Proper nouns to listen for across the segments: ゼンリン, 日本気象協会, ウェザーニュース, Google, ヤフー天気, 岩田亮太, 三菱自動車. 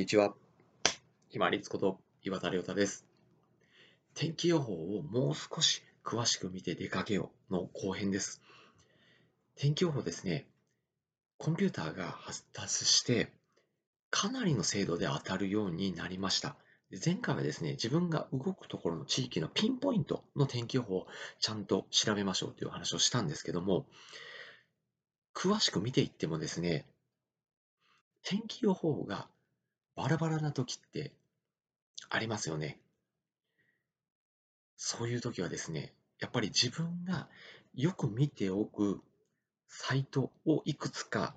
にちは。今立こと岩田亮太です。天気予報をもう少し詳しく見て出かけようの後編です。天気予報ですね、コンピューターが発達してかなりの精度で当たるようになりました。前回はですね、自分が動くところの地域のピンポイントの天気予報をちゃんと調べましょうという話をしたんですけども、詳しく見ていってもですね、天気予報がバラバラな時ってありますよね。そういう時はですね、やっぱり自分がよく見ておくサイトをいくつか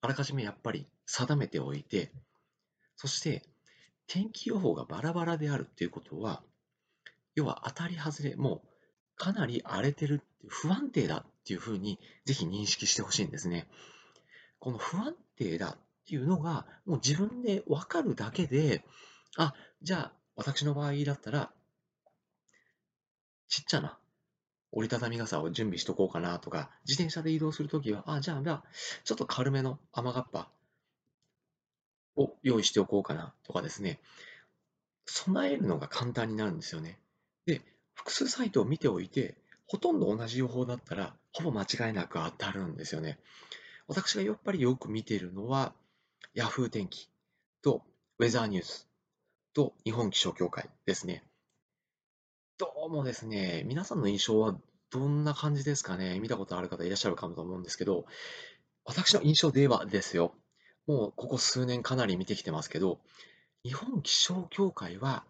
あらかじめやっぱり定めておいて、そして天気予報がバラバラであるっていうことは、要は当たり外れ、もうかなり荒れてる、不安定だっていうふうにぜひ認識してほしいんですね。この不安定だっていうのがもう自分で分かるだけで、あ、じゃあ私の場合だったらちっちゃな折りたたみ傘を準備しとこうかなとか、自転車で移動するときは、あ、じゃあちょっと軽めの雨がっぱを用意しておこうかなとかですね、備えるのが簡単になるんですよね。で、複数サイトを見ておいてほとんど同じ予報だったらほぼ間違いなく当たるんですよね。私がやっぱりよく見ているのはヤフー天気とウェザーニュースと日本気象協会ですね。どうもですね、皆さんの印象はどんな感じですかね。見たことある方いらっしゃるかもと思うんですけど、私の印象ではですよ、もうここ数年かなり見てきてますけど、日本気象協会は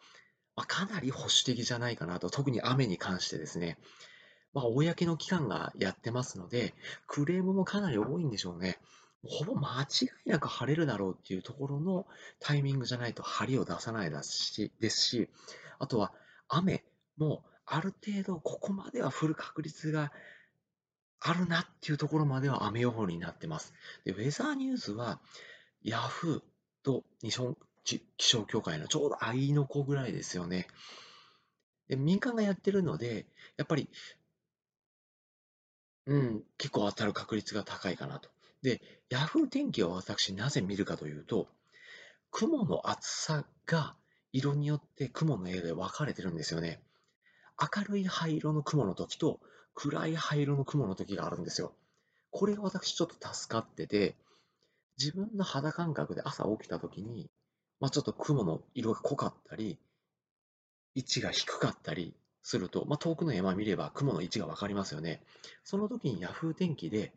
かなり保守的じゃないかなと。特に雨に関してですね、公の機関がやってますので、クレームもかなり多いんでしょうね。ほぼ間違いなく晴れるだろうっていうところのタイミングじゃないと晴れを出さないですし、あとは雨もある程度ここまでは降る確率があるなっていうところまでは雨予報になってます。で、ウェザーニュースはヤフーと日本気象協会のちょうど合いの子ぐらいですよね。で、民間がやってるので、やっぱり結構当たる確率が高いかなと。で、ヤフー天気を私なぜ見るかというと、雲の厚さが色によって雲の絵で分かれてるんですよね。明るい灰色の雲の時と暗い灰色の雲の時があるんですよ。これが私ちょっと助かってて、自分の肌感覚で朝起きた時に、ちょっと雲の色が濃かったり位置が低かったりすると、遠くの山見れば雲の位置が分かりますよね。その時にヤフー天気で、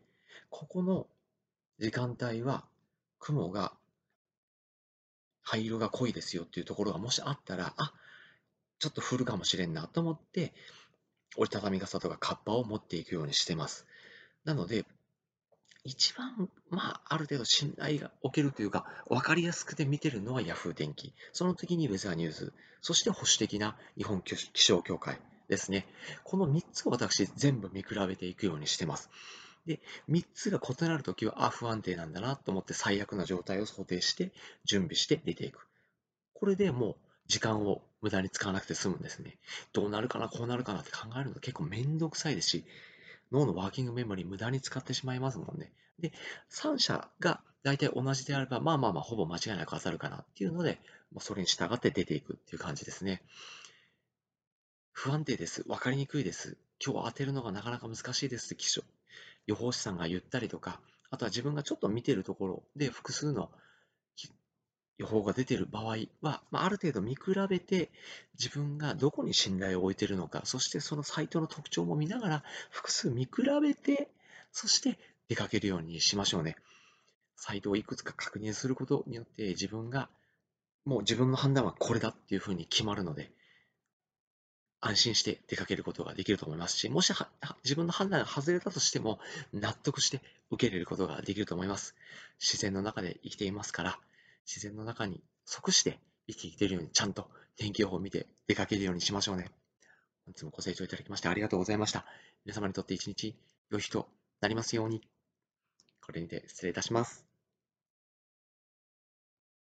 ここの時間帯は雲が灰色が濃いですよっていうところがもしあったら、あ、ちょっと降るかもしれんなと思って折りたたみ傘とかカッパを持っていくようにしてます。なので一番ある程度信頼がおけるというか、分かりやすくて見てるのはヤフー天気、その次にウェザーニュース、そして保守的な日本気象協会ですね。この3つを私全部見比べていくようにしてます。で、3つが異なるときは、不安定なんだなと思って最悪な状態を想定して準備して出ていく。これでもう時間を無駄に使わなくて済むんですね。どうなるかな、こうなるかなって考えるの結構めんどくさいですし、脳のワーキングメモリー無駄に使ってしまいますもんね。で、3社が大体同じであれば、ほぼ間違いなく当たるかなっていうので、それに従って出ていくっていう感じですね。不安定です。分かりにくいです。今日当てるのがなかなか難しいですって予報士さんが言ったりとか、あとは自分がちょっと見てるところで複数の予報が出てる場合は、ある程度見比べて自分がどこに信頼を置いてるのか、そしてそのサイトの特徴も見ながら複数見比べて、そして出かけるようにしましょうね。サイトをいくつか確認することによって、自分がもう自分の判断はこれだっていうふうに決まるので、安心して出かけることができると思いますし、もし自分の判断が外れたとしても納得して受け入れることができると思います。自然の中で生きていますから、自然の中に即して生きていけるように、ちゃんと天気予報を見て出かけるようにしましょうね。本日もご清聴いただきましてありがとうございました。皆様にとって一日良い日となりますように。これにて失礼いたします。